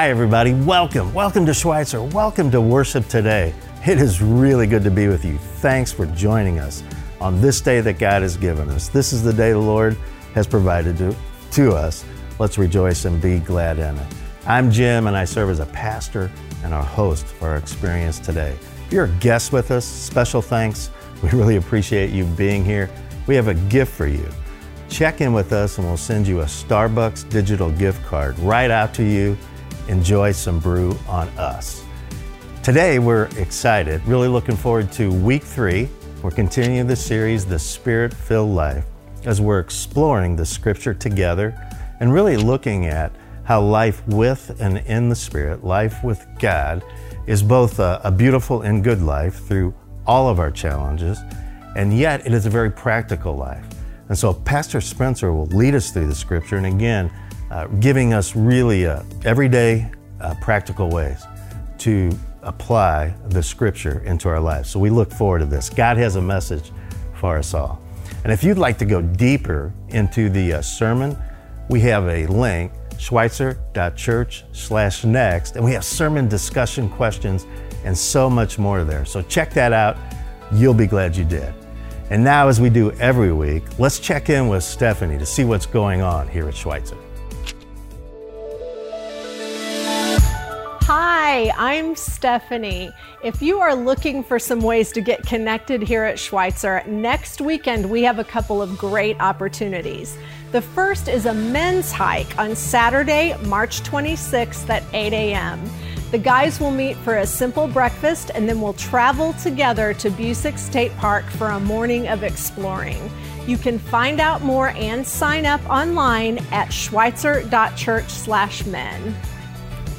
Hi, everybody. Welcome. Welcome to Schweitzer. Welcome to worship today. It is really good to be with you. Thanks for joining us on this day that God has given us. This is the day the Lord has provided to us. Let's rejoice and be glad in it. I'm Jim, and I serve as a pastor and our host for our experience today. If you're a guest with us, special thanks. We really appreciate you being here. We have a gift for you. Check in with us, and we'll send you a Starbucks digital gift card right out to you. Enjoy some brew on us. Today, we're excited, really looking forward to week 3. We're continuing the series, The Spirit-Filled Life, as we're exploring the scripture together and really looking at how life with and in the Spirit, life with God, is both a beautiful and good life through all of our challenges, and yet it is a very practical life. And so Pastor Spencer will lead us through the scripture, and again, giving us really everyday practical ways to apply the scripture into our lives. So we look forward to this. God has a message for us all. And if you'd like to go deeper into the sermon, we have a link, Schweitzer.church/next, and we have sermon discussion questions and so much more there. So check that out. You'll be glad you did. And now, as we do every week, let's check in with Stephanie to see what's going on here at Schweitzer. Hi, I'm Stephanie. If you are looking for some ways to get connected here at Schweitzer, next weekend we have a couple of great opportunities. The first is a men's hike on Saturday, March 26th at 8 a.m. The guys will meet for a simple breakfast, and then we'll travel together to Busick State Park for a morning of exploring. You can find out more and sign up online at Schweitzer.church/men.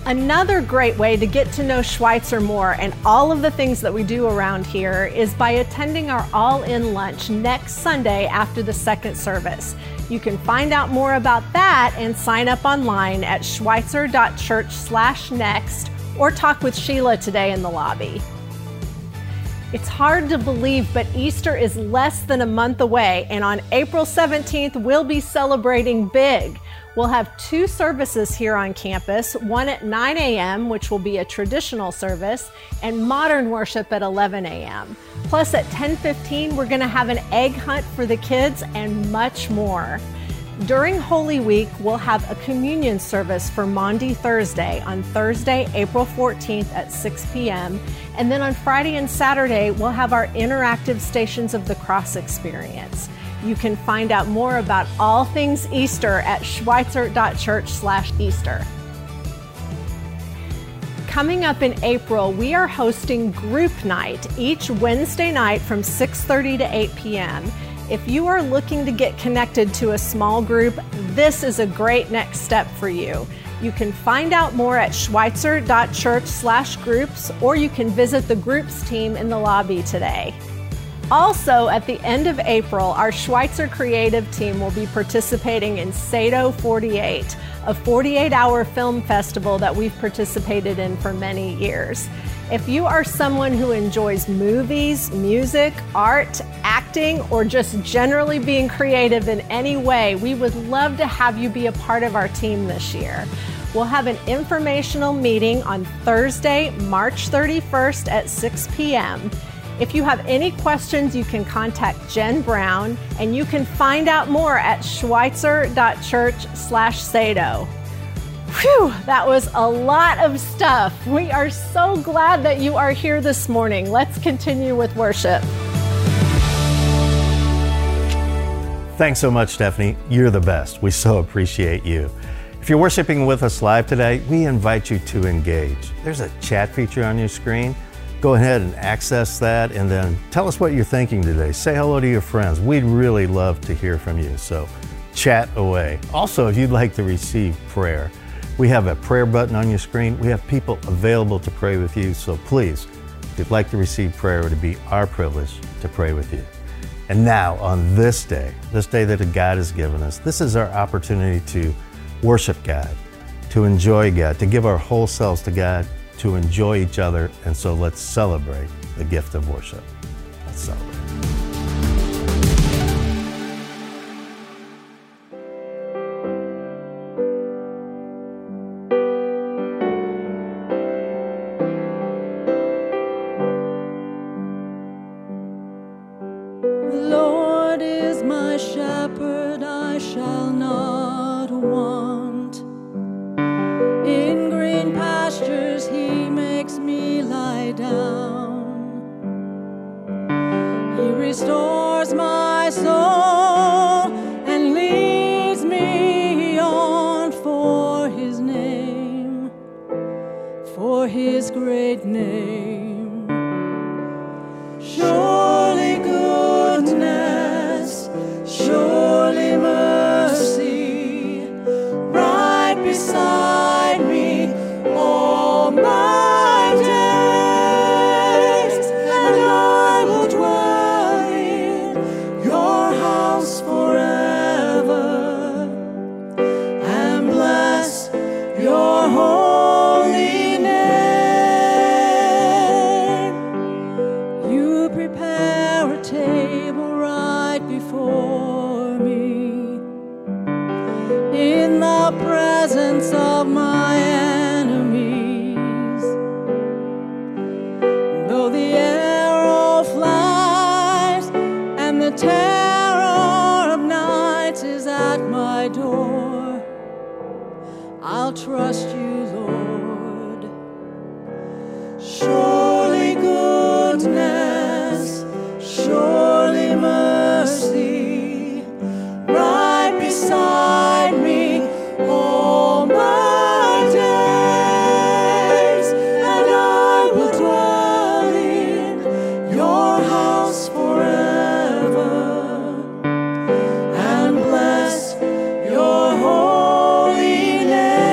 Another great way to get to know Schweitzer more and all of the things that we do around here is by attending our all-in lunch next Sunday after the second service. You can find out more about that and sign up online at Schweitzer.church/next or talk with Sheila today in the lobby. It's hard to believe, but Easter is less than a month away, and on April 17th, we'll be celebrating big. We'll have 2 services here on campus, one at 9 a.m., which will be a traditional service, and modern worship at 11 a.m. Plus, at 10:15, we're going to have an egg hunt for the kids and much more. During Holy Week, we'll have a communion service for Maundy Thursday on Thursday, April 14th at 6 p.m. And then on Friday and Saturday, we'll have our interactive Stations of the Cross experience. You can find out more about all things Easter at Schweitzer.church/Easter. Coming up in April, we are hosting Group Night each Wednesday night from 6:30 to 8 p.m. If you are looking to get connected to a small group, this is a great next step for you. You can find out more at Schweitzer.church/groups, or you can visit the groups team in the lobby today. Also, at the end of April, our Schweitzer creative team will be participating in Sato 48, a 48-hour film festival that we've participated in for many years. If you are someone who enjoys movies, music, art, acting, or just generally being creative in any way, we would love to have you be a part of our team this year. We'll have an informational meeting on Thursday, March 31st at 6 p.m. If you have any questions, you can contact Jen Brown, and you can find out more at Schweitzer.church/Sato. Whew, that was a lot of stuff. We are so glad that you are here this morning. Let's continue with worship. Thanks so much, Stephanie. You're the best. We so appreciate you. If you're worshiping with us live today, we invite you to engage. There's a chat feature on your screen. Go ahead and access that, and then tell us what you're thinking today. Say hello to your friends. We'd really love to hear from you, so chat away. Also, if you'd like to receive prayer, we have a prayer button on your screen. We have people available to pray with you, so please, if you'd like to receive prayer, it would be our privilege to pray with you. And now, on this day that God has given us, this is our opportunity to worship God, to enjoy God, to give our whole selves to God, to enjoy each other, and so let's celebrate the gift of worship. Let's celebrate. restores my soul and leads me on for his name, for his great name. Surely goodness, surely mercy, right beside me all my days, and I will dwell in your house forever, and bless your holy name. You prepare a table right before me, in the presence of my enemies. I'll trust you, Lord. Surely goodness, surely mercy, right beside me all my days, and I will dwell in your house forever, and bless your holy name.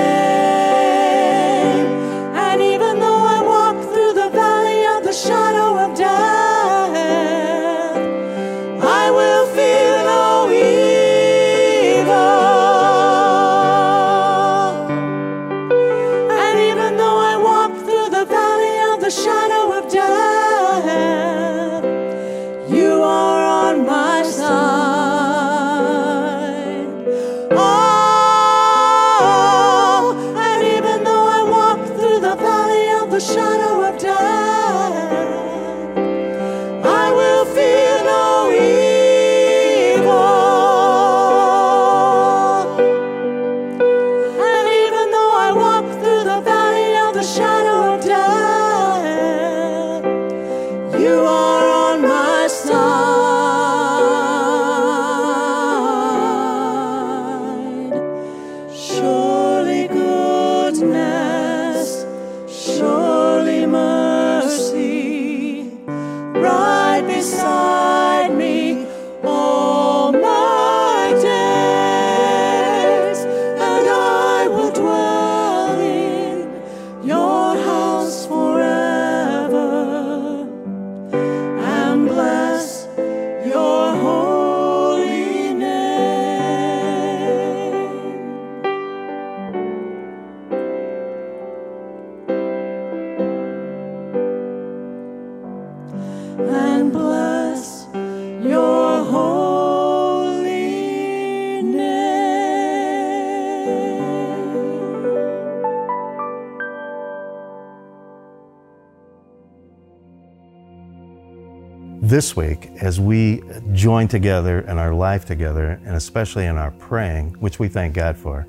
This week, as we join together in our life together, and especially in our praying, which we thank God for,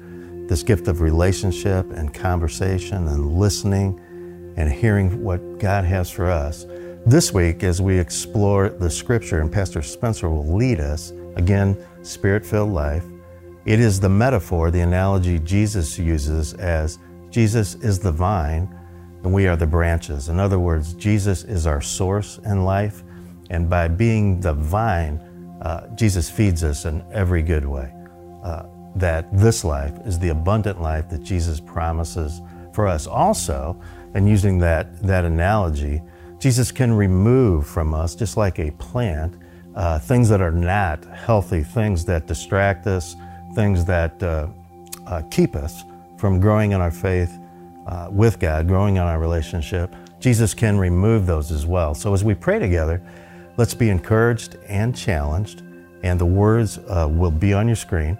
this gift of relationship and conversation and listening and hearing what God has for us. This week, as we explore the scripture, and Pastor Spencer will lead us, again, Spirit-Filled Life, it is the metaphor, the analogy Jesus uses as Jesus is the vine and we are the branches. In other words, Jesus is our source in life. And by being the vine, Jesus feeds us in every good way. That this life is the abundant life that Jesus promises for us. Also, and using that analogy, Jesus can remove from us, just like a plant, things that are not healthy, things that distract us, things that keep us from growing in our faith with God, growing in our relationship. Jesus can remove those as well. So as we pray together, let's be encouraged and challenged, and the words will be on your screen.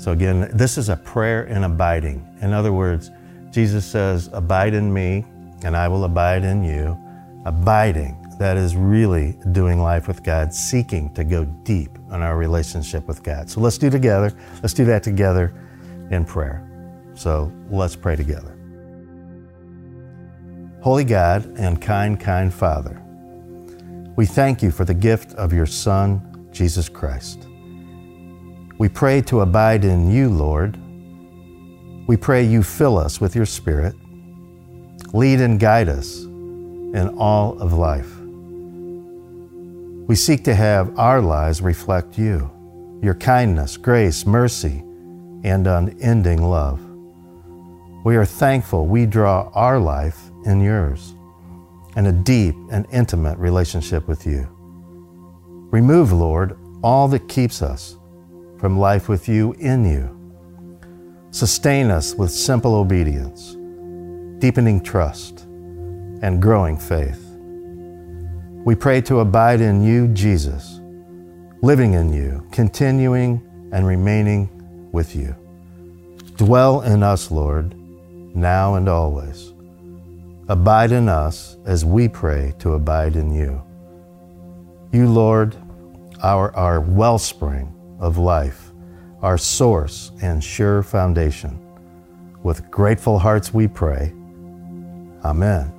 So again, this is a prayer in abiding. In other words, Jesus says, abide in me, and I will abide in you. Abiding, that is really doing life with God, seeking to go deep in our relationship with God. So let's do that together in prayer. So let's pray together. Holy God and kind Father, We thank you for the gift of your Son, Jesus Christ. We pray to abide in you, Lord. We pray you fill us with your Spirit. Lead and guide us in all of life. We seek to have our lives reflect you, your kindness, grace, mercy, and unending love. We are thankful we draw our life in yours and a deep and intimate relationship with you. Remove, Lord, all that keeps us from life with you in you. Sustain us with simple obedience, deepening trust, and growing faith. We pray to abide in you, Jesus, living in you, continuing and remaining with you. Dwell in us, Lord, now and always. Abide in us as we pray to abide in you. You, Lord, our wellspring of life, our source and sure foundation. With grateful hearts we pray. Amen.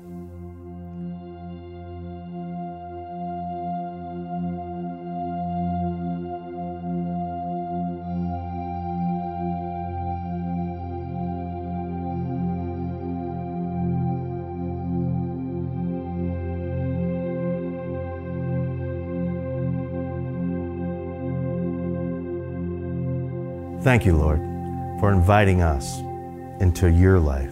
Thank you, Lord, for inviting us into your life,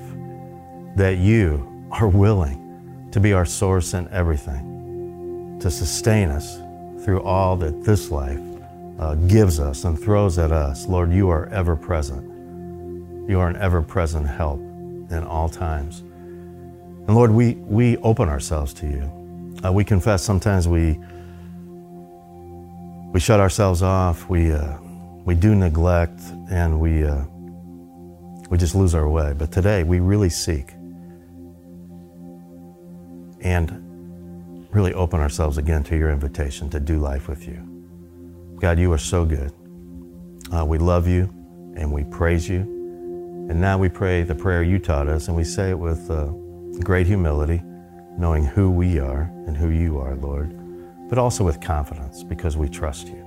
that you are willing to be our source in everything, to sustain us through all that this life gives us and throws at us. Lord, you are ever present. You are an ever present help in all times. And Lord, we open ourselves to you. We confess sometimes we shut ourselves off. We do neglect, and we just lose our way. But today we really seek and really open ourselves again to your invitation to do life with you. God, you are so good. We love you and we praise you. And now we pray the prayer you taught us, and we say it with great humility, knowing who we are and who you are, Lord, but also with confidence because we trust you.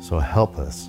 So help us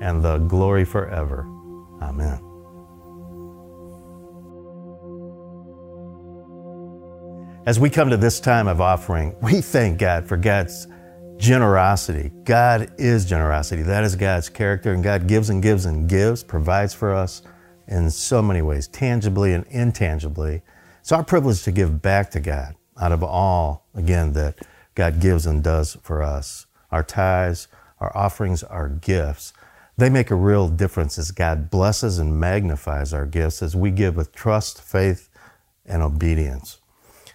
and the glory forever. Amen. As we come to this time of offering, we thank God for God's generosity. God is generosity. That is God's character, and God gives and gives and gives, provides for us in so many ways, tangibly and intangibly. It's our privilege to give back to God out of all, again, that God gives and does for us. Our tithes, our offerings, our gifts. They make a real difference as God blesses and magnifies our gifts as we give with trust, faith, and obedience.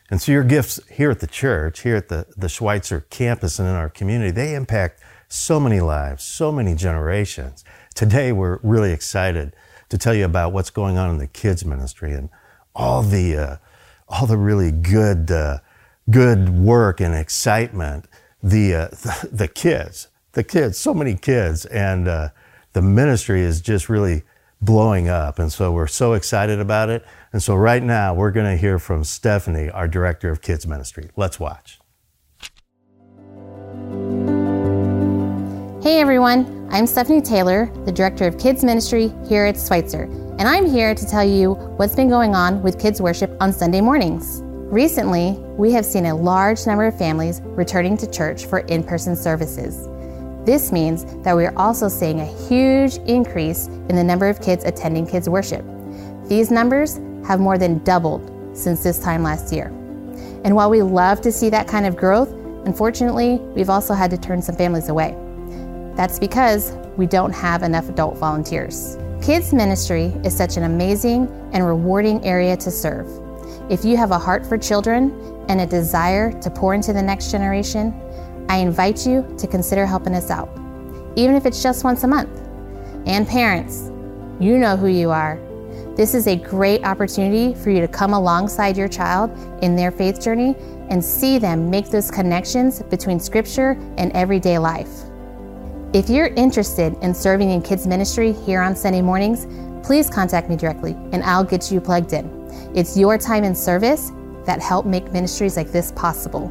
And so your gifts here at the church, here at the Schweitzer campus and in our community, they impact so many lives, so many generations. Today, we're really excited to tell you about what's going on in the kids ministry and all the really good work and excitement. The kids, so many kids, and the ministry is just really blowing up, and so we're so excited about it. And so right now, we're going to hear from Stephanie, our director of kids ministry. Let's watch. Hey everyone, I'm Stephanie Taylor, the director of kids ministry here at Schweitzer, and I'm here to tell you what's been going on with kids worship on Sunday mornings. Recently, we have seen a large number of families returning to church for in-person services. This means that we are also seeing a huge increase in the number of kids attending kids worship. These numbers have more than doubled since this time last year. And while we love to see that kind of growth, unfortunately, we've also had to turn some families away. That's because we don't have enough adult volunteers. Kids ministry is such an amazing and rewarding area to serve. If you have a heart for children and a desire to pour into the next generation, I invite you to consider helping us out, even if it's just once a month. And parents, you know who you are. This is a great opportunity for you to come alongside your child in their faith journey and see them make those connections between Scripture and everyday life. If you're interested in serving in kids ministry here on Sunday mornings, please contact me directly and I'll get you plugged in. It's your time in service that help make ministries like this possible.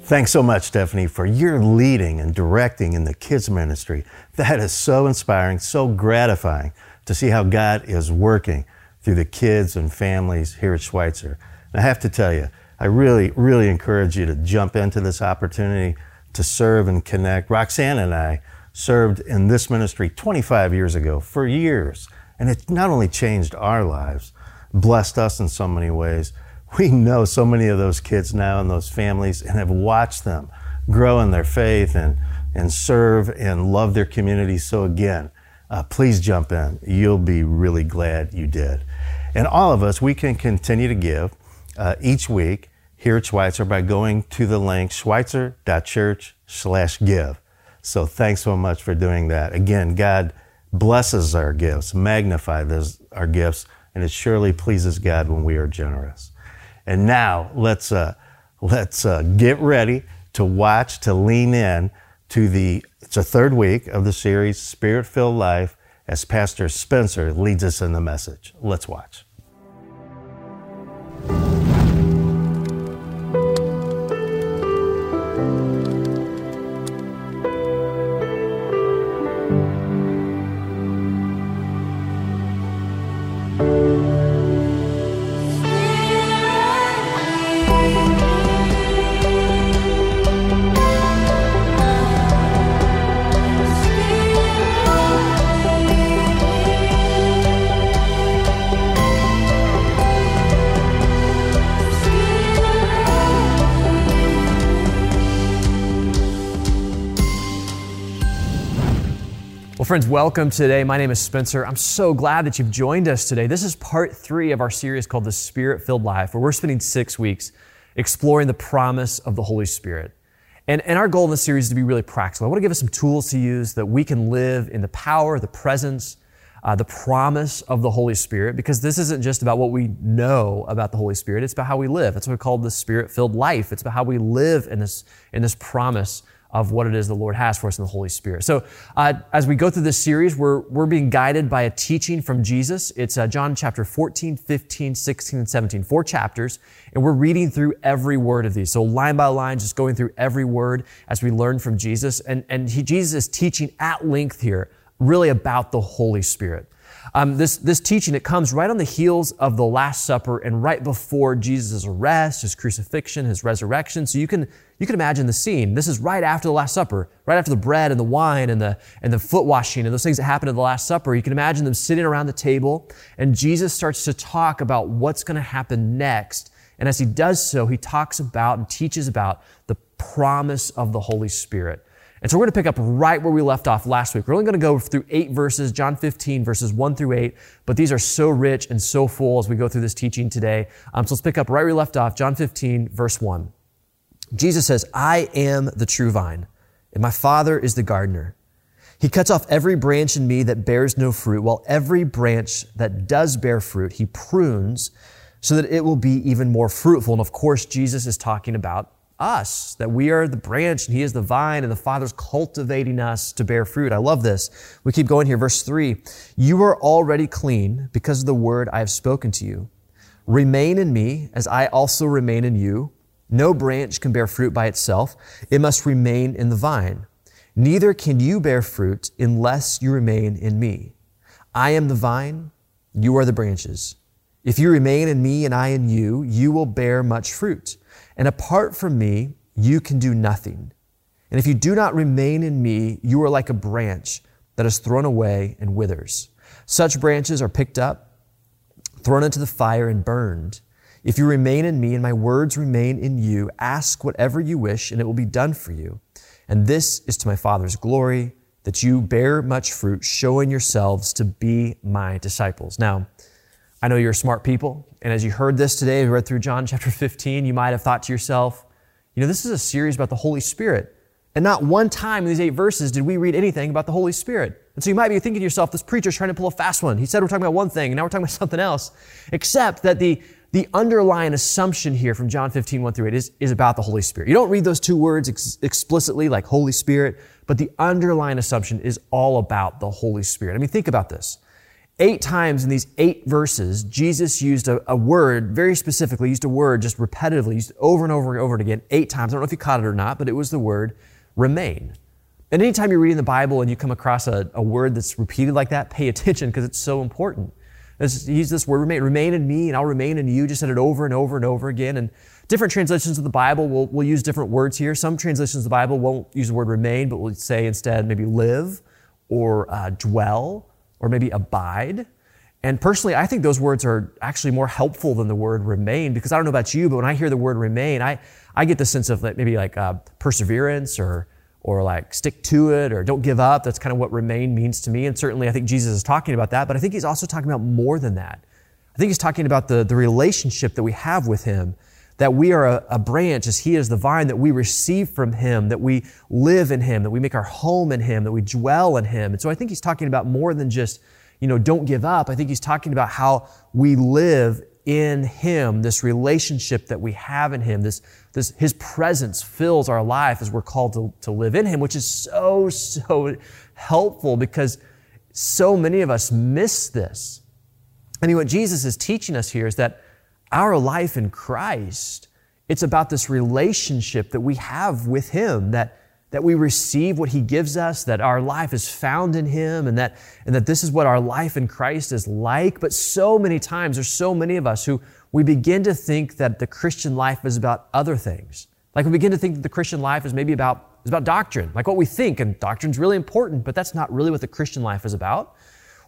Thanks so much, Stephanie, for your leading and directing in the kids ministry. That is so inspiring, so gratifying to see how God is working through the kids and families here at Schweitzer. And I have to tell you, I really encourage you to jump into this opportunity to serve and connect. Roxanne and I served in this ministry 25 years ago for years, and it not only changed our lives, blessed us in so many ways. We know so many of those kids now and those families and have watched them grow in their faith and serve and love their community. So again, please jump in. You'll be really glad you did. And all of us, we can continue to give each week here at Schweitzer by going to the link Schweitzer.church/give. So thanks so much for doing that. Again, God blesses our gifts, magnifies our gifts, and it surely pleases God when we are generous. And now let's get ready to watch, to lean in to it's a third week of the series, Spirit-Filled Life, as Pastor Spencer leads us in the message. Let's watch. Friends, welcome today. My name is Spencer. I'm so glad that you've joined us today. This is part 3 of our series called The Spirit-Filled Life, where we're spending 6 weeks exploring the promise of the Holy Spirit. And our goal in this series is to be really practical. I want to give us some tools to use that we can live in the power, the presence, the promise of the Holy Spirit, because this isn't just about what we know about the Holy Spirit. It's about how we live. That's what we call the Spirit-Filled Life. It's about how we live in this promise of what it is the Lord has for us in the Holy Spirit. So as we go through this series, we're being guided by a teaching from Jesus. It's John chapter 14, 15, 16, and 17, 4 chapters. And we're reading through every word of these. So line by line, just going through every word as we learn from Jesus. And Jesus is teaching at length here, really about the Holy Spirit. This teaching, it comes right on the heels of the Last Supper and right before Jesus' arrest, his crucifixion, his resurrection. So you can imagine the scene. This is right after the Last Supper, right after the bread and the wine and the foot washing and those things that happened at the Last Supper. You can imagine them sitting around the table, and Jesus starts to talk about what's going to happen next. And as he does so, he talks about and teaches about the promise of the Holy Spirit. And so we're going to pick up right where we left off last week. We're only going to go through 8 verses, John 15, verses 1-8, but these are so rich and so full as we go through this teaching today. So let's pick up right where we left off, John 15, verse 1. Jesus says, "I am the true vine, and my Father is the gardener. He cuts off every branch in me that bears no fruit, while every branch that does bear fruit, he prunes so that it will be even more fruitful." And of course, Jesus is talking about us, that we are the branch and he is the vine and the Father's cultivating us to bear fruit. I love this. We keep going here. Verse 3, "You are already clean because of the word I have spoken to you. Remain in me as I also remain in you. No branch can bear fruit by itself. It must remain in the vine. Neither can you bear fruit unless you remain in me. I am the vine, you are the branches. If you remain in me and I in you, you will bear much fruit. And apart from me, you can do nothing. And if you do not remain in me, you are like a branch that is thrown away and withers. Such branches are picked up, thrown into the fire, and burned. If you remain in me and my words remain in you, ask whatever you wish and it will be done for you. And this is to my Father's glory, that you bear much fruit, showing yourselves to be my disciples." Now, I know you're smart people, and as you heard this today, we read through John chapter 15, you might have thought to yourself, you know, this is a series about the Holy Spirit, and not one time in these 8 verses did we read anything about the Holy Spirit. And so you might be thinking to yourself, this preacher's trying to pull a fast one. He said we're talking about one thing, and now we're talking about something else, except that the underlying assumption here from John 15, 1-8 is about the Holy Spirit. You don't read those 2 words explicitly like Holy Spirit, but the underlying assumption is all about the Holy Spirit. I mean, think about this. 8 times in these 8 verses, Jesus used a word, very specifically used a word just repetitively, used over and over and over again, 8 times. I don't know if you caught it or not, but it was the word remain. And anytime you're reading the Bible and you come across a word that's repeated like that, pay attention because it's so important. He's this word, remain in me and I'll remain in you. Just said it over and over and over again. And different translations of the Bible will use different words here. Some translations of the Bible won't use the word remain, but will say instead maybe live or dwell or maybe abide. And personally, I think those words are actually more helpful than the word remain because I don't know about you, but when I hear the word remain, I get the sense of like maybe like perseverance or like stick to it or don't give up. That's kind of what remain means to me. And certainly I think Jesus is talking about that, but I think he's also talking about more than that. I think he's talking about the relationship that we have with him, that we are a branch as he is the vine, that we receive from him, that we live in him, that we make our home in him, that we dwell in him. And so I think he's talking about more than just, you know, don't give up. I think he's talking about how we live in him, this relationship that we have in him, this his presence fills our life as we're called to live in him, which is so, so helpful because so many of us miss this. I mean, what Jesus is teaching us here is that our life in Christ, it's about this relationship that we have with him, that we receive what he gives us, that our life is found in him, and that this is what our life in Christ is like. But so many times, there's so many of us who we begin to think that the Christian life is about other things. Like we begin to think that the Christian life is maybe about doctrine, like what we think, and doctrine's really important, but that's not really what the Christian life is about.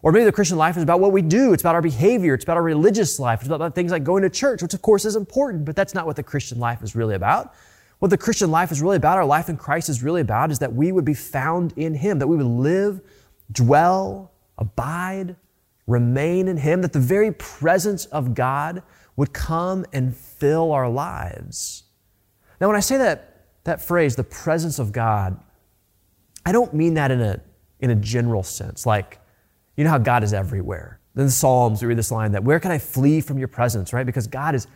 Or maybe the Christian life is about what we do. It's about our behavior. It's about our religious life. It's about things like going to church, which of course is important, but that's not what the Christian life is really about. What the Christian life is really about, our life in Christ is really about, is that we would be found in him, that we would live, dwell, abide, remain in him, that the very presence of God would come and fill our lives. Now, when I say that phrase, the presence of God, I don't mean that in a general sense. Like, you know how God is everywhere. In the Psalms, we read this line that, where can I flee from your presence, right? Because God is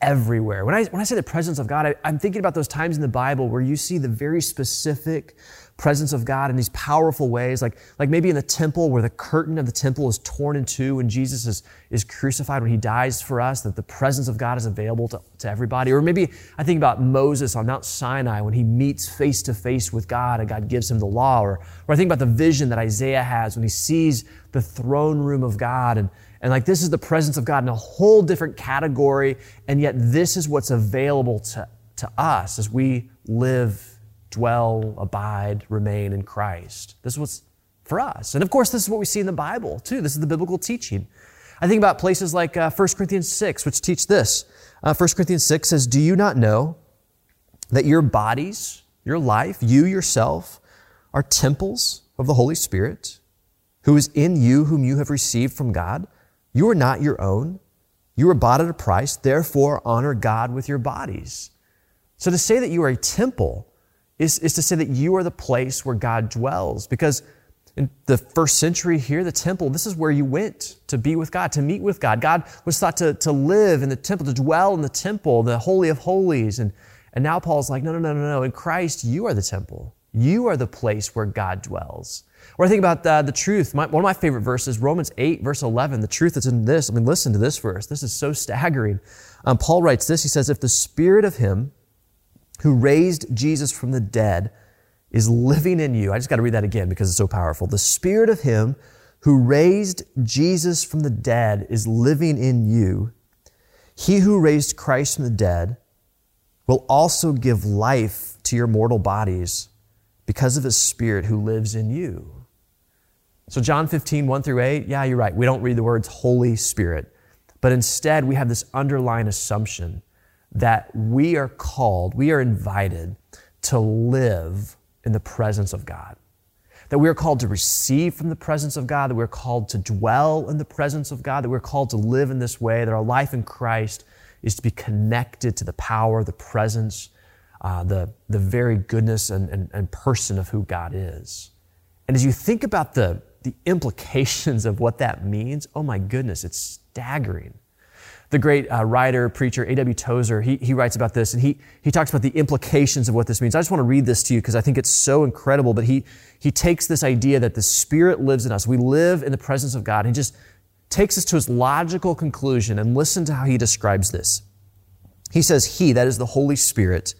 everywhere. When I say the presence of God, I'm thinking about those times in the Bible where you see the very specific presence of God in these powerful ways, like maybe in the temple where the curtain of the temple is torn in two when Jesus is crucified, when he dies for us, that the presence of God is available to everybody. Or maybe I think about Moses on Mount Sinai when he meets face to face with God and God gives him the law. Or I think about the vision that Isaiah has when he sees the throne room of God and like this is the presence of God in a whole different category, and yet this is what's available to us as we live, dwell, abide, remain in Christ. This is what's for us. And of course, this is what we see in the Bible too. This is the biblical teaching. I think about places like 1 Corinthians 6, which teach this. 1 Corinthians 6 says, do you not know that your bodies, your life, you yourself are temples of the Holy Spirit who is in you, whom you have received from God? You are not your own. You were bought at a price. Therefore, honor God with your bodies. So to say that you are a temple is to say that you are the place where God dwells. Because in the first century here, the temple, this is where you went to be with God, to meet with God. God was thought to live in the temple, to dwell in the temple, the Holy of Holies. And now Paul's like, no. In Christ, you are the temple. You are the place where God dwells. Or I think about the truth. One of my favorite verses, Romans 8, verse 11, the truth that's in this. I mean, listen to this verse. This is so staggering. Paul writes this. He says, if the spirit of him who raised Jesus from the dead is living in you. I just got to read that again because it's so powerful. The spirit of him who raised Jesus from the dead is living in you. He who raised Christ from the dead will also give life to your mortal bodies because of his spirit who lives in you. So John 15, 1-8, yeah, you're right. We don't read the words Holy Spirit, but instead we have this underlying assumption that we are called, we are invited to live in the presence of God. that we are called to receive from the presence of God, that we're called to dwell in the presence of God, that we're called to live in this way, that our life in Christ is to be connected to the power, the presence, the very goodness and person of who God is. And as you think about the implications of what that means, oh my goodness, it's staggering. The great writer, preacher, A.W. Tozer, he writes about this, and he talks about the implications of what this means. I just want to read this to you because I think it's so incredible, but he takes this idea that the Spirit lives in us. We live in the presence of God, and he just takes us to his logical conclusion, and listen to how he describes this. He says, he, that is the Holy Spirit,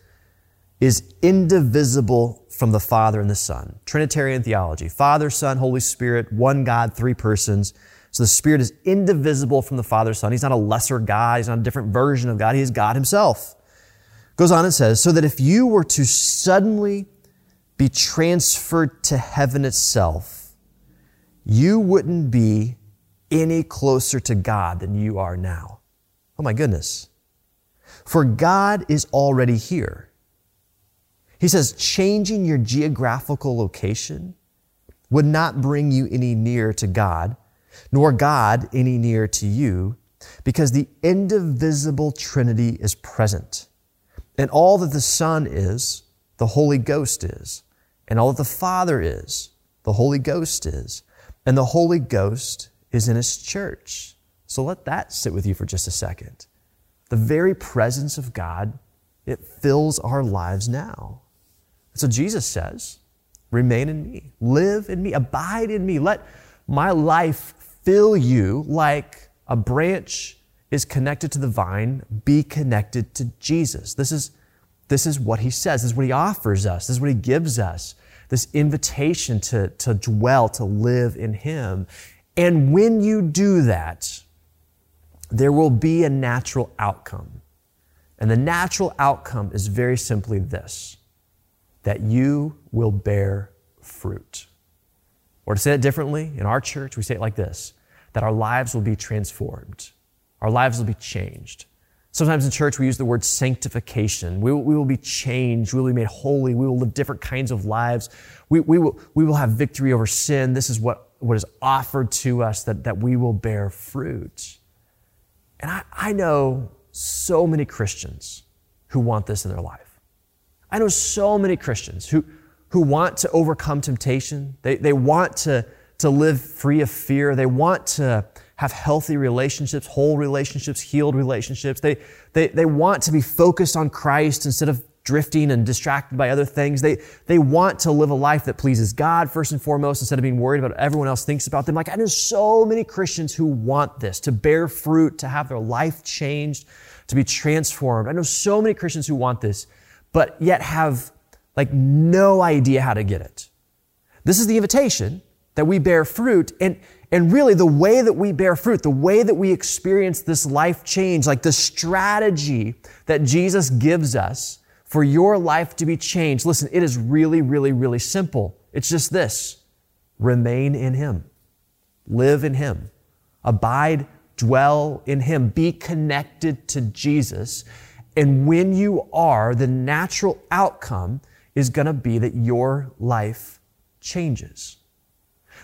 is indivisible from the Father and the Son. Trinitarian theology, Father, Son, Holy Spirit, one God, three persons. So the Spirit is indivisible from the Father, Son. He's not a lesser God. He's not a different version of God. He is God himself. Goes on and says, so that if you were to suddenly be transferred to heaven itself, you wouldn't be any closer to God than you are now. Oh my goodness. For God is already here. He says, changing your geographical location would not bring you any nearer to God, nor God any nearer to you, because the indivisible Trinity is present. And all that the Son is, the Holy Ghost is. And all that the Father is, the Holy Ghost is. And the Holy Ghost is in his church. So let that sit with you for just a second. The very presence of God, it fills our lives now. So Jesus says, remain in me, live in me, abide in me. Let my life fill you like a branch is connected to the vine, be connected to Jesus. This is what he says. This is what he offers us. This is what he gives us, this invitation to dwell, to live in him. And when you do that, there will be a natural outcome. And the natural outcome is very simply this, that you will bear fruit. Or to say it differently, in our church, we say it like this, that our lives will be transformed. Our lives will be changed. Sometimes in church, we use the word sanctification. We will be changed. We will be made holy. We will live different kinds of lives. We will have victory over sin. This is what is offered to us, that we will bear fruit. And I know so many Christians who want this in their life. I know so many Christians who want to overcome temptation. They want to live free of fear. They want to have healthy relationships, whole relationships, healed relationships. They want to be focused on Christ instead of drifting and distracted by other things. They want to live a life that pleases God first and foremost instead of being worried about what everyone else thinks about them. Like, I know so many Christians who want this, to bear fruit, to have their life changed, to be transformed. I know so many Christians who want this, but yet have like no idea how to get it. This is the invitation, that we bear fruit. And really the way that we bear fruit, the way that we experience this life change, like the strategy that Jesus gives us for your life to be changed. Listen, it is really, really, really simple. It's just this. Remain in him. Live in him. Abide, dwell in him. Be connected to Jesus. And when you are, the natural outcome is going to be that your life changes.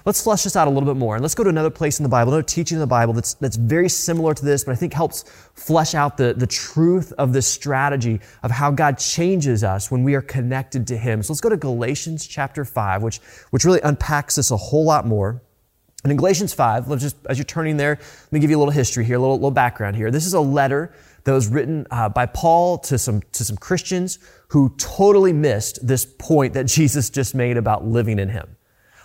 Let's flesh this out a little bit more, and let's go to another place in the Bible, another teaching in the Bible that's very similar to this, but I think helps flesh out the truth of this strategy of how God changes us when we are connected to him. So let's go to Galatians chapter 5, which really unpacks this a whole lot more. And in Galatians 5, let's just, as you're turning there, let me give you a little history here, a little background here. This is a letter that was written by Paul to some Christians who totally missed this point that Jesus just made about living in him.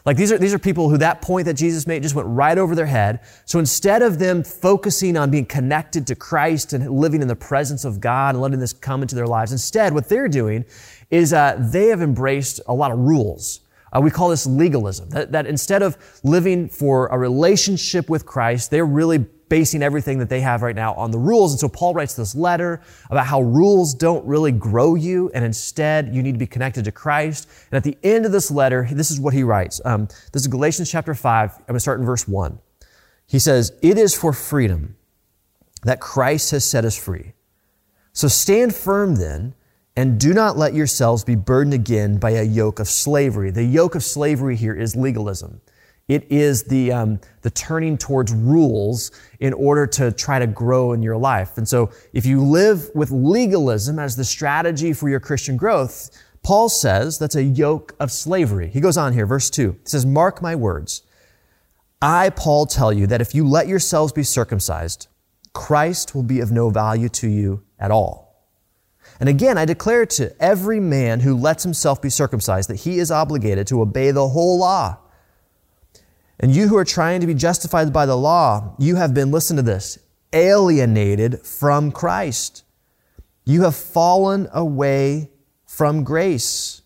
Like these are people who that point that Jesus made just went right over their head. So instead of them focusing on being connected to Christ and living in the presence of God and letting this come into their lives, instead what they're doing is they have embraced a lot of rules. We call this legalism. That instead of living for a relationship with Christ, they're really basing everything that they have right now on the rules. And so Paul writes this letter about how rules don't really grow you, and instead you need to be connected to Christ. And at the end of this letter, this is what he writes. This is Galatians chapter 5. I'm going to start in verse 1. He says, "It is for freedom that Christ has set us free. So stand firm then And do not let yourselves be burdened again by a yoke of slavery. The yoke of slavery here is legalism. It is the turning towards rules in order to try to grow in your life. And so if you live with legalism as the strategy for your Christian growth, Paul says that's a yoke of slavery. He goes on here, verse 2. He says, mark my words. I, Paul, tell you that if you let yourselves be circumcised, Christ will be of no value to you at all. And again, I declare to every man who lets himself be circumcised that he is obligated to obey the whole law. And you who are trying to be justified by the law, you have been, listen to this, alienated from Christ. You have fallen away from grace.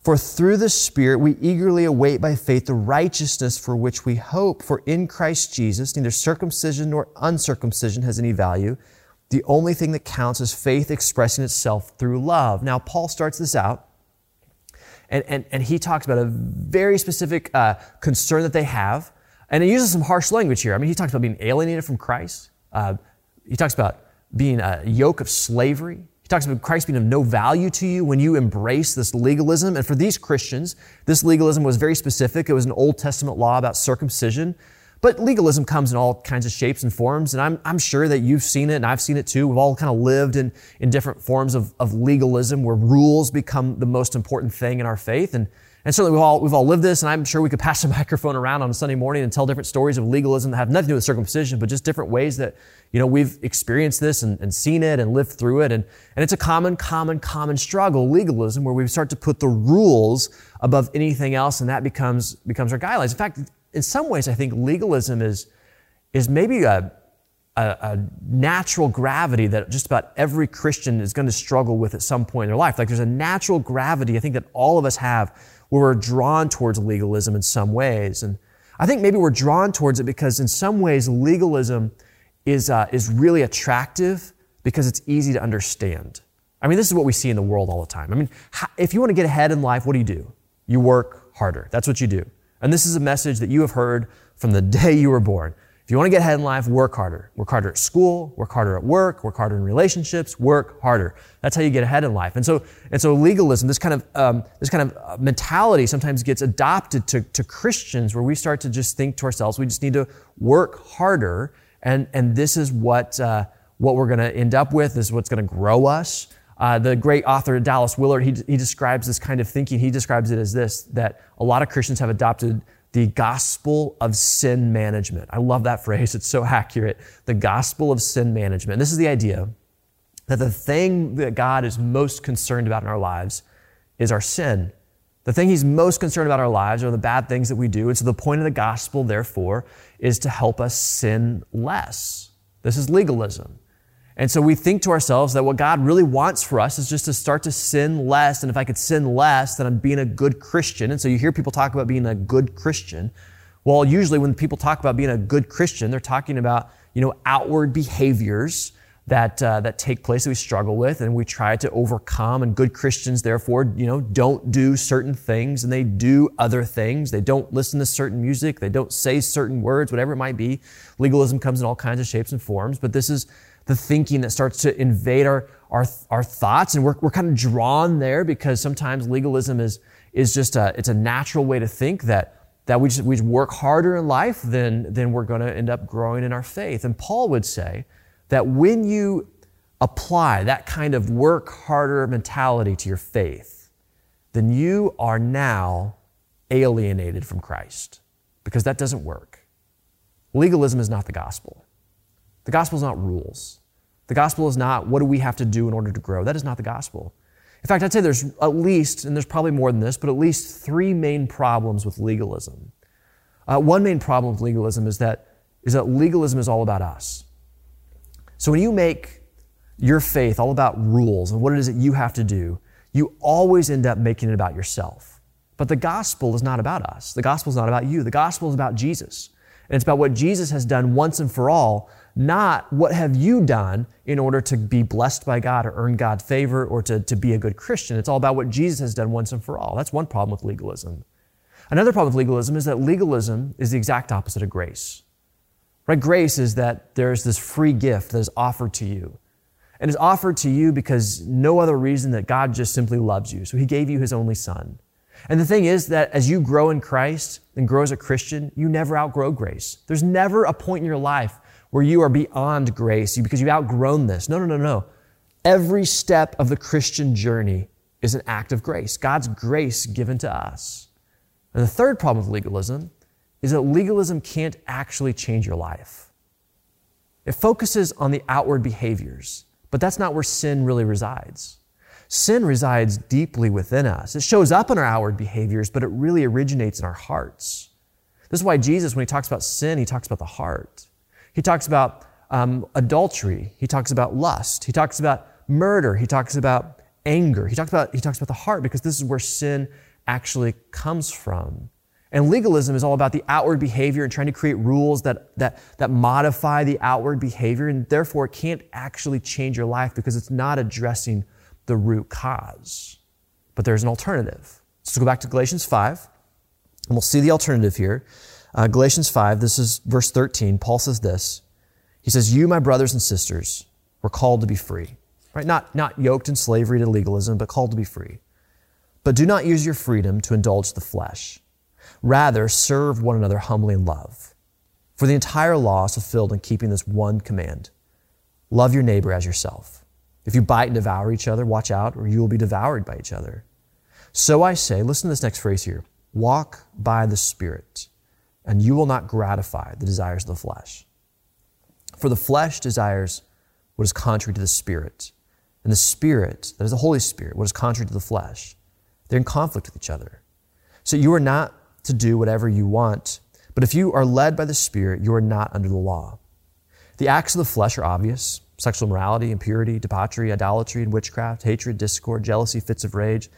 For through the Spirit, we eagerly await by faith the righteousness for which we hope. For in Christ Jesus, neither circumcision nor uncircumcision has any value. The only thing that counts is faith expressing itself through love. Now, Paul starts this out, and he talks about a very specific concern that they have. And he uses some harsh language here. I mean, he talks about being alienated from Christ. He talks about being a yoke of slavery. He talks about Christ being of no value to you when you embrace this legalism. And for these Christians, this legalism was very specific. It was an Old Testament law about circumcision. But legalism comes in all kinds of shapes and forms, and I'm sure that you've seen it, and I've seen it too. We've all kind of lived in different forms of legalism where rules become the most important thing in our faith. And certainly we've all lived this, and I'm sure we could pass the microphone around on a Sunday morning and tell different stories of legalism that have nothing to do with circumcision, but just different ways that, you know, we've experienced this and seen it and lived through it. And it's a common struggle, legalism, where we start to put the rules above anything else, and that becomes our guidelines. In fact, in some ways, I think legalism is maybe a natural gravity that just about every Christian is going to struggle with at some point in their life. Like there's a natural gravity, I think, that all of us have where we're drawn towards legalism in some ways. And I think maybe we're drawn towards it because in some ways legalism is really attractive because it's easy to understand. I mean, this is what we see in the world all the time. I mean, if you want to get ahead in life, what do? You work harder. That's what you do. And this is a message that you have heard from the day you were born. If you want to get ahead in life, work harder. Work harder at school, work harder at work, work harder in relationships, work harder. That's how you get ahead in life. And so legalism, this kind of mentality sometimes gets adopted to Christians where we start to just think to ourselves, we just need to work harder. And this is what we're going to end up with. This is what's going to grow us. The great author Dallas Willard, he describes this kind of thinking. He describes it as this, that a lot of Christians have adopted the gospel of sin management. I love that phrase. It's so accurate. The gospel of sin management. This is the idea that the thing that God is most concerned about in our lives is our sin. The thing he's most concerned about in our lives are the bad things that we do. And so the point of the gospel, therefore, is to help us sin less. This is legalism. And so we think to ourselves that what God really wants for us is just to start to sin less. And if I could sin less, then I'm being a good Christian. And so you hear people talk about being a good Christian. Well, usually when people talk about being a good Christian, they're talking about, you know, outward behaviors that take place that we struggle with and we try to overcome. And good Christians, therefore, you know, don't do certain things and they do other things. They don't listen to certain music. They don't say certain words, whatever it might be. Legalism comes in all kinds of shapes and forms, but this is the thinking that starts to invade our thoughts. And we're kind of drawn there because sometimes legalism is just it's a natural way to think that we just work harder in life than we're going to end up growing in our faith. And Paul would say that when you apply that kind of work harder mentality to your faith, then you are now alienated from Christ because that doesn't work. Legalism is not the gospel. The gospel is not rules. The gospel is not what do we have to do in order to grow. That is not the gospel. In fact, I'd say there's at least, and there's probably more than this, but at least three main problems with legalism. One main problem with legalism is that legalism is all about us. So when you make your faith all about rules and what it is that you have to do, you always end up making it about yourself. But the gospel is not about us. The gospel is not about you. The gospel is about Jesus. And it's about what Jesus has done once and for all, not what have you done in order to be blessed by God or earn God's favor or to be a good Christian. It's all about what Jesus has done once and for all. That's one problem with legalism. Another problem with legalism is that legalism is the exact opposite of grace. Right? Grace is that there's this free gift that is offered to you. and is offered to you because no other reason that God just simply loves you. So he gave you his only son. And the thing is that as you grow in Christ and grow as a Christian, you never outgrow grace. There's never a point in your life where you are beyond grace because you've outgrown this. No. Every step of the Christian journey is an act of grace, God's grace given to us. And the third problem with legalism is that legalism can't actually change your life. It focuses on the outward behaviors, but that's not where sin really resides. Sin resides deeply within us. It shows up in our outward behaviors, but it really originates in our hearts. This is why Jesus, when he talks about sin, he talks about the heart. He talks about adultery. He talks about lust. He talks about murder. He talks about anger. He talks about the heart, because this is where sin actually comes from. And legalism is all about the outward behavior and trying to create rules that modify the outward behavior, and therefore it can't actually change your life because it's not addressing the root cause. But there's an alternative. Let's go back to Galatians 5, and we'll see the alternative here. Galatians 5, this is verse 13. Paul says this. He says, "You, my brothers and sisters, were called to be free." Right? Not yoked in slavery to legalism, but called to be free. "But do not use your freedom to indulge the flesh. Rather, serve one another humbly in love. For the entire law is fulfilled in keeping this one command: love your neighbor as yourself. If you bite and devour each other, watch out, or you will be devoured by each other. So I say," listen to this next phrase here, "walk by the Spirit, and you will not gratify the desires of the flesh. For the flesh desires what is contrary to the Spirit, and the Spirit," that is the Holy Spirit, "what is contrary to the flesh. They're in conflict with each other. So you are not to do whatever you want, but if you are led by the Spirit, you are not under the law. The acts of the flesh are obvious: sexual immorality, impurity, debauchery, idolatry, and witchcraft, hatred, discord, jealousy, fits of rage,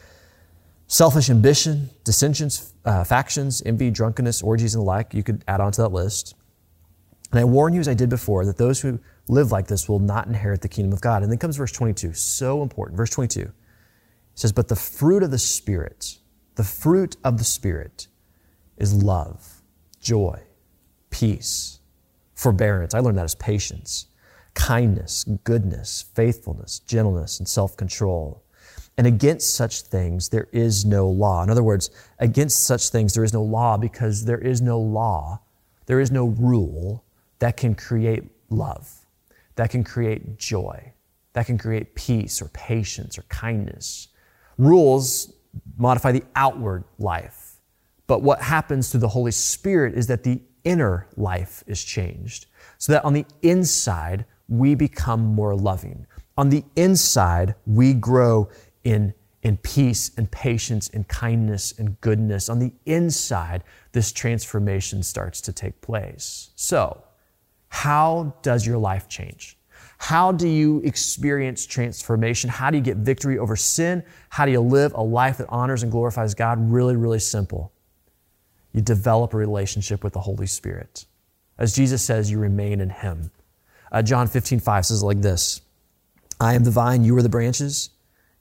selfish ambition, dissensions, factions, envy, drunkenness, orgies, and the like." You could add on to that list. "And I warn you, as I did before, that those who live like this will not inherit the kingdom of God." And then comes verse 22, so important. Verse 22, it says, "But the fruit of the Spirit is love, joy, peace, forbearance." I learned that as patience. "Kindness, goodness, faithfulness, gentleness, and self-control. And against such things there is no law." In other words, against such things there is no law, because there is no law, there is no rule that can create love, that can create joy, that can create peace or patience or kindness. Rules modify the outward life, but what happens through the Holy Spirit is that the inner life is changed, so that on the inside, we become more loving. On the inside, we grow in peace and patience and kindness and goodness. On the inside, this transformation starts to take place. So, how does your life change? How do you experience transformation? How do you get victory over sin? How do you live a life that honors and glorifies God? Really, really simple. You develop a relationship with the Holy Spirit. As Jesus says, you remain in him. John 15:5 says it like this: "I am the vine, you are the branches.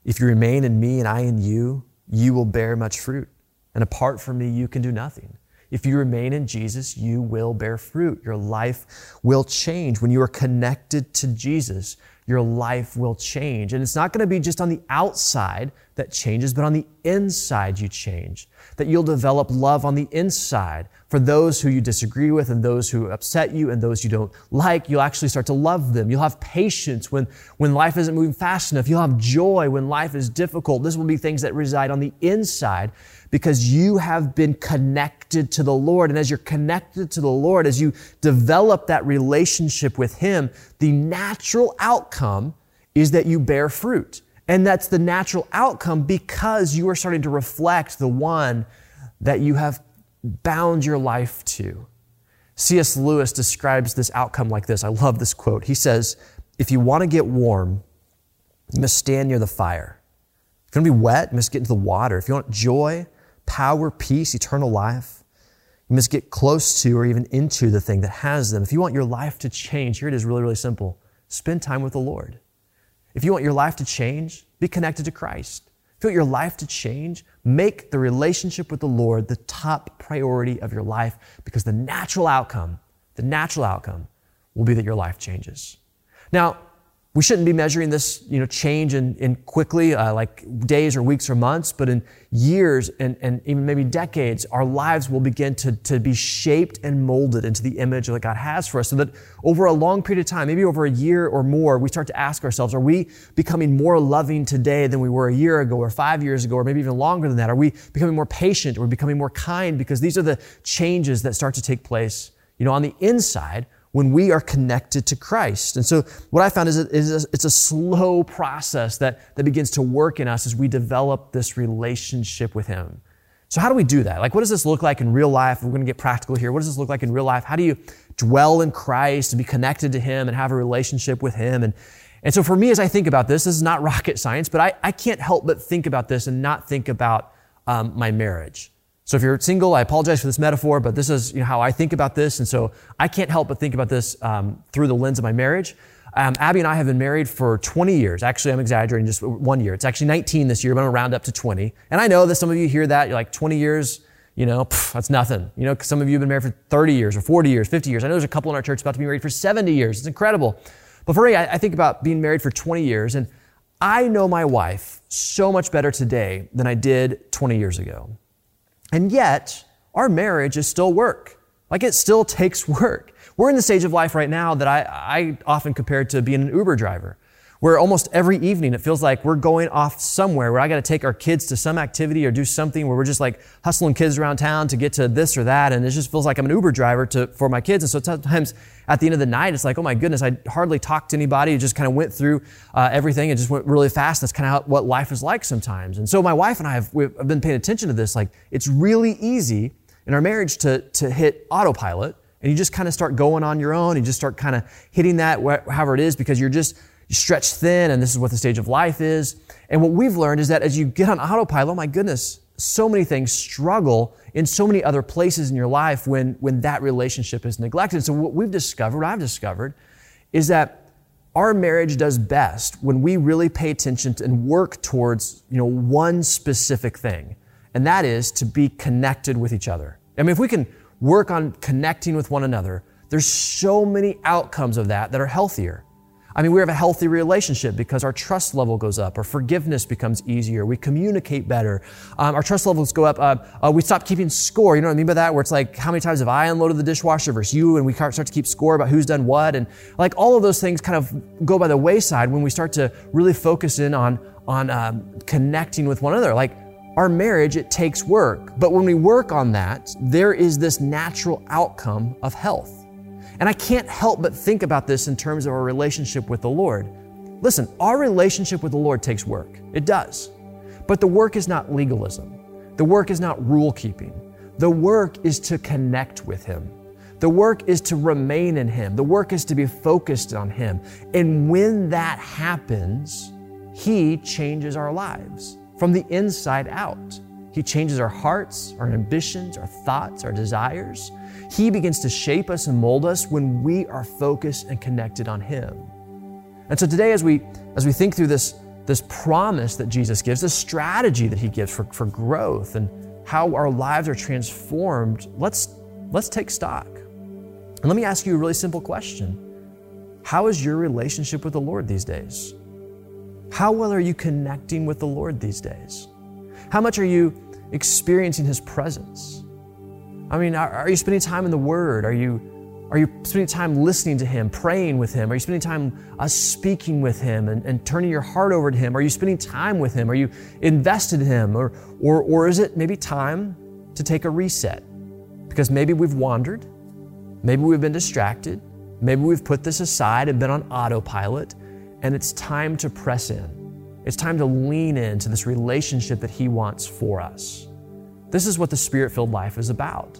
If you remain in me and I in you, you will bear much fruit. And apart from me, you can do nothing." If you remain in Jesus, you will bear fruit. Your life will change. When you are connected to Jesus, your life will change. And it's not going to be just on the outside that changes, but on the inside you change. That you'll develop love on the inside for those who you disagree with and those who upset you and those you don't like. You'll actually start to love them. You'll have patience when life isn't moving fast enough. You'll have joy when life is difficult. This will be things that reside on the inside, because you have been connected to the Lord. And as you're connected to the Lord, as you develop that relationship with him, the natural outcome is that you bear fruit. And that's the natural outcome because you are starting to reflect the one that you have bound your life to. C.S. Lewis describes this outcome like this. I love this quote. He says, "If you want to get warm, you must stand near the fire. If you want to be wet, you must get into the water. If you want joy, power, peace, eternal life, you must get close to or even into the thing that has them." If you want your life to change, here it is, really, really simple: spend time with the Lord. If you want your life to change, be connected to Christ. If you want your life to change, make the relationship with the Lord the top priority of your life, because the natural outcome will be that your life changes. Now, We shouldn't be measuring this, change in quickly, like days or weeks or months, but in years and even maybe decades, our lives will begin to be shaped and molded into the image that God has for us, so that over a long period of time, maybe over a year or more, we start to ask ourselves, are we becoming more loving today than we were a year ago or 5 years ago, or maybe even longer than that? Are we becoming more patient? Are we becoming more kind? Because these are the changes that start to take place, on the inside, when we are connected to Christ. And so what I found is it's a slow process that begins to work in us as we develop this relationship with Him. So how do we do that? Like, what does this look like in real life? We're going to get practical here. What does this look like in real life? How do you dwell in Christ and be connected to Him and have a relationship with Him? And so for me, as I think about this is not rocket science, but I can't help but think about this and not think about my marriage. So if you're single, I apologize for this metaphor, but this is how I think about this. And so I can't help but think about this through the lens of my marriage. Abby and I have been married for 20 years. Actually, I'm exaggerating, just 1 year. It's actually 19 this year, but I'm going to round up to 20. And I know that some of you hear that, you're like, 20 years, that's nothing. Some of you have been married for 30 years or 40 years, 50 years. I know there's a couple in our church about to be married for 70 years. It's incredible. But for me, I think about being married for 20 years, and I know my wife so much better today than I did 20 years ago. And yet, our marriage is still work. Like, it still takes work. We're in the stage of life right now that I often compare to being an Uber driver, where almost every evening it feels like we're going off somewhere where I got to take our kids to some activity or do something where we're just like hustling kids around town to get to this or that. And it just feels like I'm an Uber driver for my kids. And so sometimes at the end of the night, it's like, oh my goodness, I hardly talked to anybody. It just kind of went through everything. It just went really fast. That's kind of what life is like sometimes. And so my wife and I have been paying attention to this. Like, it's really easy in our marriage to hit autopilot, and you just kind of start going on your own. You just start kind of hitting that however it is, because you're just stretched thin, and this is what the stage of life is. And what we've learned is that as you get on autopilot, oh my goodness, so many things struggle in so many other places in your life when that relationship is neglected. So what we've discovered, what I've discovered, is that our marriage does best when we really pay attention to and work towards, one specific thing, and that is to be connected with each other. I mean, if we can work on connecting with one another, there's so many outcomes of that are healthier. I mean, we have a healthy relationship because our trust level goes up, our forgiveness becomes easier, we communicate better, our trust levels go up, we stop keeping score, you know what I mean by that, where it's like, how many times have I unloaded the dishwasher versus you, and we start to keep score about who's done what, and like all of those things kind of go by the wayside when we start to really focus in on connecting with one another. Like, our marriage, it takes work, but when we work on that, there is this natural outcome of health. And I can't help but think about this in terms of our relationship with the Lord. Listen, our relationship with the Lord takes work. It does. But the work is not legalism. The work is not rule keeping. The work is to connect with Him. The work is to remain in Him. The work is to be focused on Him. And when that happens, He changes our lives from the inside out. He changes our hearts, our ambitions, our thoughts, our desires. He begins to shape us and mold us when we are focused and connected on Him. And so today, as we think through this promise that Jesus gives, this strategy that He gives for growth and how our lives are transformed, let's take stock. And let me ask you a really simple question. How is your relationship with the Lord these days? How well are you connecting with the Lord these days? How much are you experiencing His presence? I mean, are you spending time in the Word? Are you spending time listening to Him, praying with Him? Are you spending time speaking with Him and turning your heart over to Him? Are you spending time with Him? Are you invested in Him? Or is it maybe time to take a reset? Because maybe we've wandered, maybe we've been distracted, maybe we've put this aside and been on autopilot, and it's time to press in. It's time to lean into this relationship that He wants for us. This is what the Spirit-filled life is about.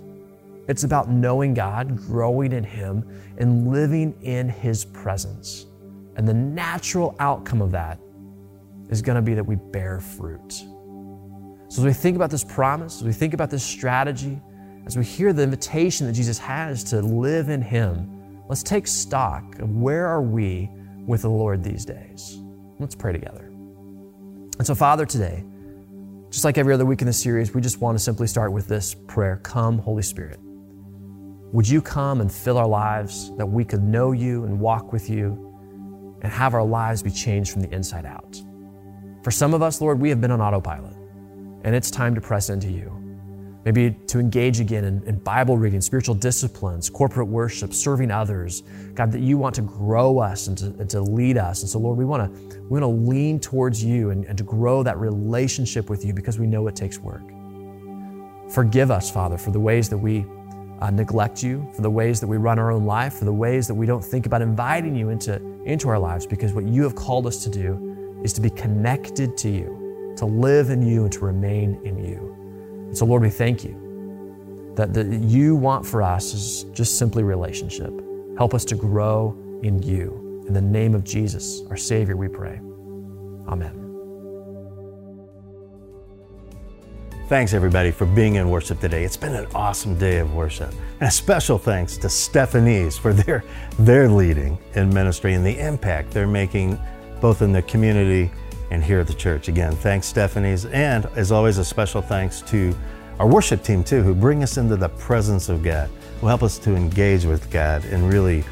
It's about knowing God, growing in Him, and living in His presence. And the natural outcome of that is going to be that we bear fruit. So as we think about this promise, as we think about this strategy, as we hear the invitation that Jesus has to live in Him, let's take stock of where are we with the Lord these days. Let's pray together. And so, Father, today, just like every other week in this series, we just want to simply start with this prayer. Come, Holy Spirit. Would you come and fill our lives that we could know you and walk with you? and have our lives be changed from the inside out. For some of us, Lord, we have been on autopilot, and it's time to press into you. Maybe to engage again in Bible reading, spiritual disciplines, corporate worship, serving others. God, that you want to grow us and to lead us. And so, Lord, we want to lean towards you and to grow that relationship with you, because we know it takes work. Forgive us, Father, for the ways that we neglect you, for the ways that we run our own life, for the ways that we don't think about inviting you into our lives, because what you have called us to do is to be connected to you, to live in you and to remain in you. And so, Lord, we thank you that the you want for us is just simply relationship. Help us to grow in you. In the name of Jesus, our Savior, we pray. Amen. Thanks, everybody, for being in worship today. It's been an awesome day of worship. And a special thanks to Stephanie's for their leading in ministry and the impact they're making both in the community and here at the church. Again, thanks, Stephanie's. And as always, a special thanks to our worship team too, who bring us into the presence of God, who help us to engage with God in really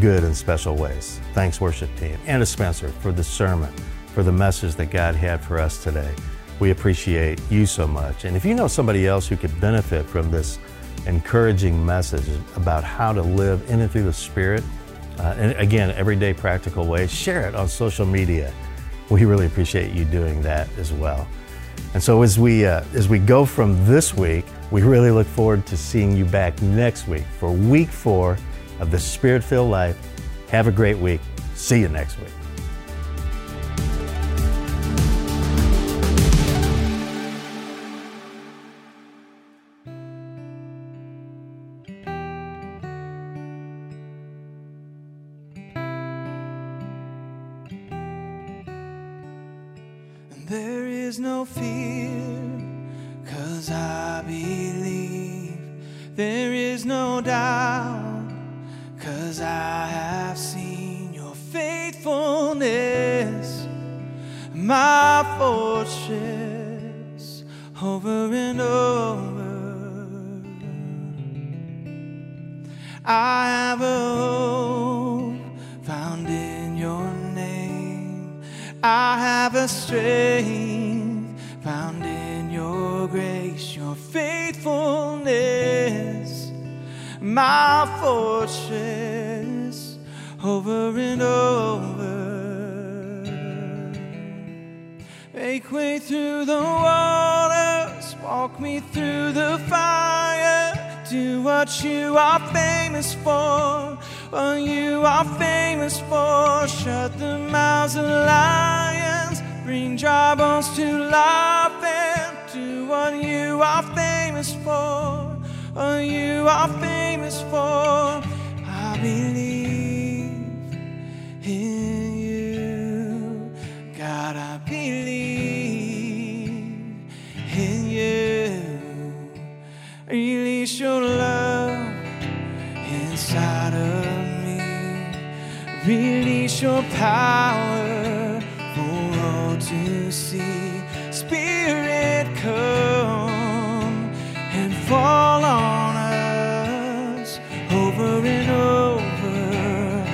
good and special ways. Thanks, worship team. And to Spencer for the sermon, for the message that God had for us today. We appreciate you so much. And if you know somebody else who could benefit from this encouraging message about how to live in and through the Spirit, and again, everyday practical ways, share it on social media. We really appreciate you doing that as well. And so as we go from this week, we really look forward to seeing you back next week for week 4 of The Spirit-Filled Life. Have a great week. See you next week. There is no fear, 'cause I believe. There is no doubt, 'cause I have seen your faithfulness, my fortress, over and over. I have a hope found in your name. I have a strength found in your grace, your faithfulness, my fortress, over and over. Make way through the waters, walk me through the fire, do what you are famous for. What you are famous for, shut the mouths of lions, bring dry bones to life, and do what you are famous for. What you are famous for, I believe in you. God, I believe in you. Release your love inside of me, release your power for all to see. Spirit, come and fall on us over and over.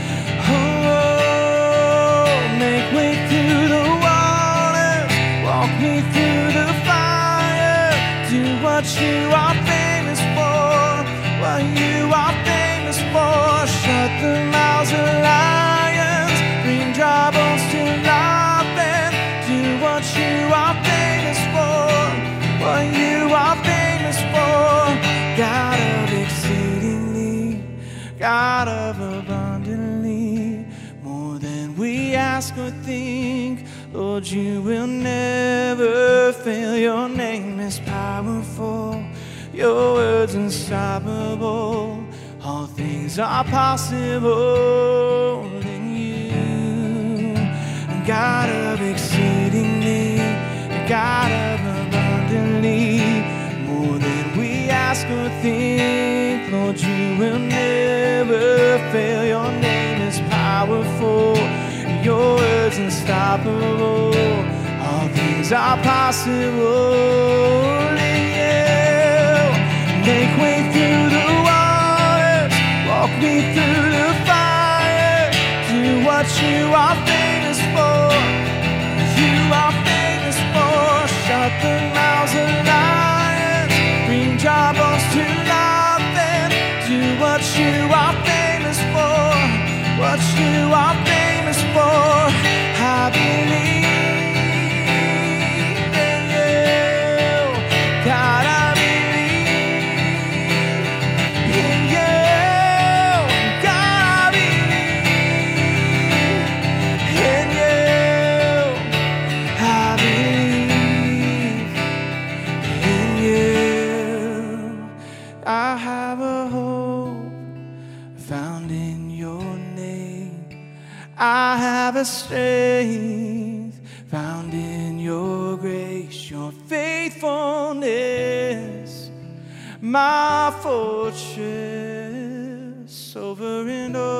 Oh, make way through the waters, walk me through the fire, do what you are famous for. What you are famous for, shut the mouths of lions, bring dry bones to life, and do what you are famous for. What you are famous for, God of exceedingly, God of abundantly, more than we ask or think. Lord, you will never fail. Your name is powerful, your word's unstoppable. All things are possible in you. God of exceedingly, God of abundantly, more than we ask or think. Lord, you will never fail. Your name is powerful, your word's unstoppable. All things are possible in you. Make way through the waters, walk me through the fire, do what you are. Strength found in your grace, your faithfulness, my fortress over and over.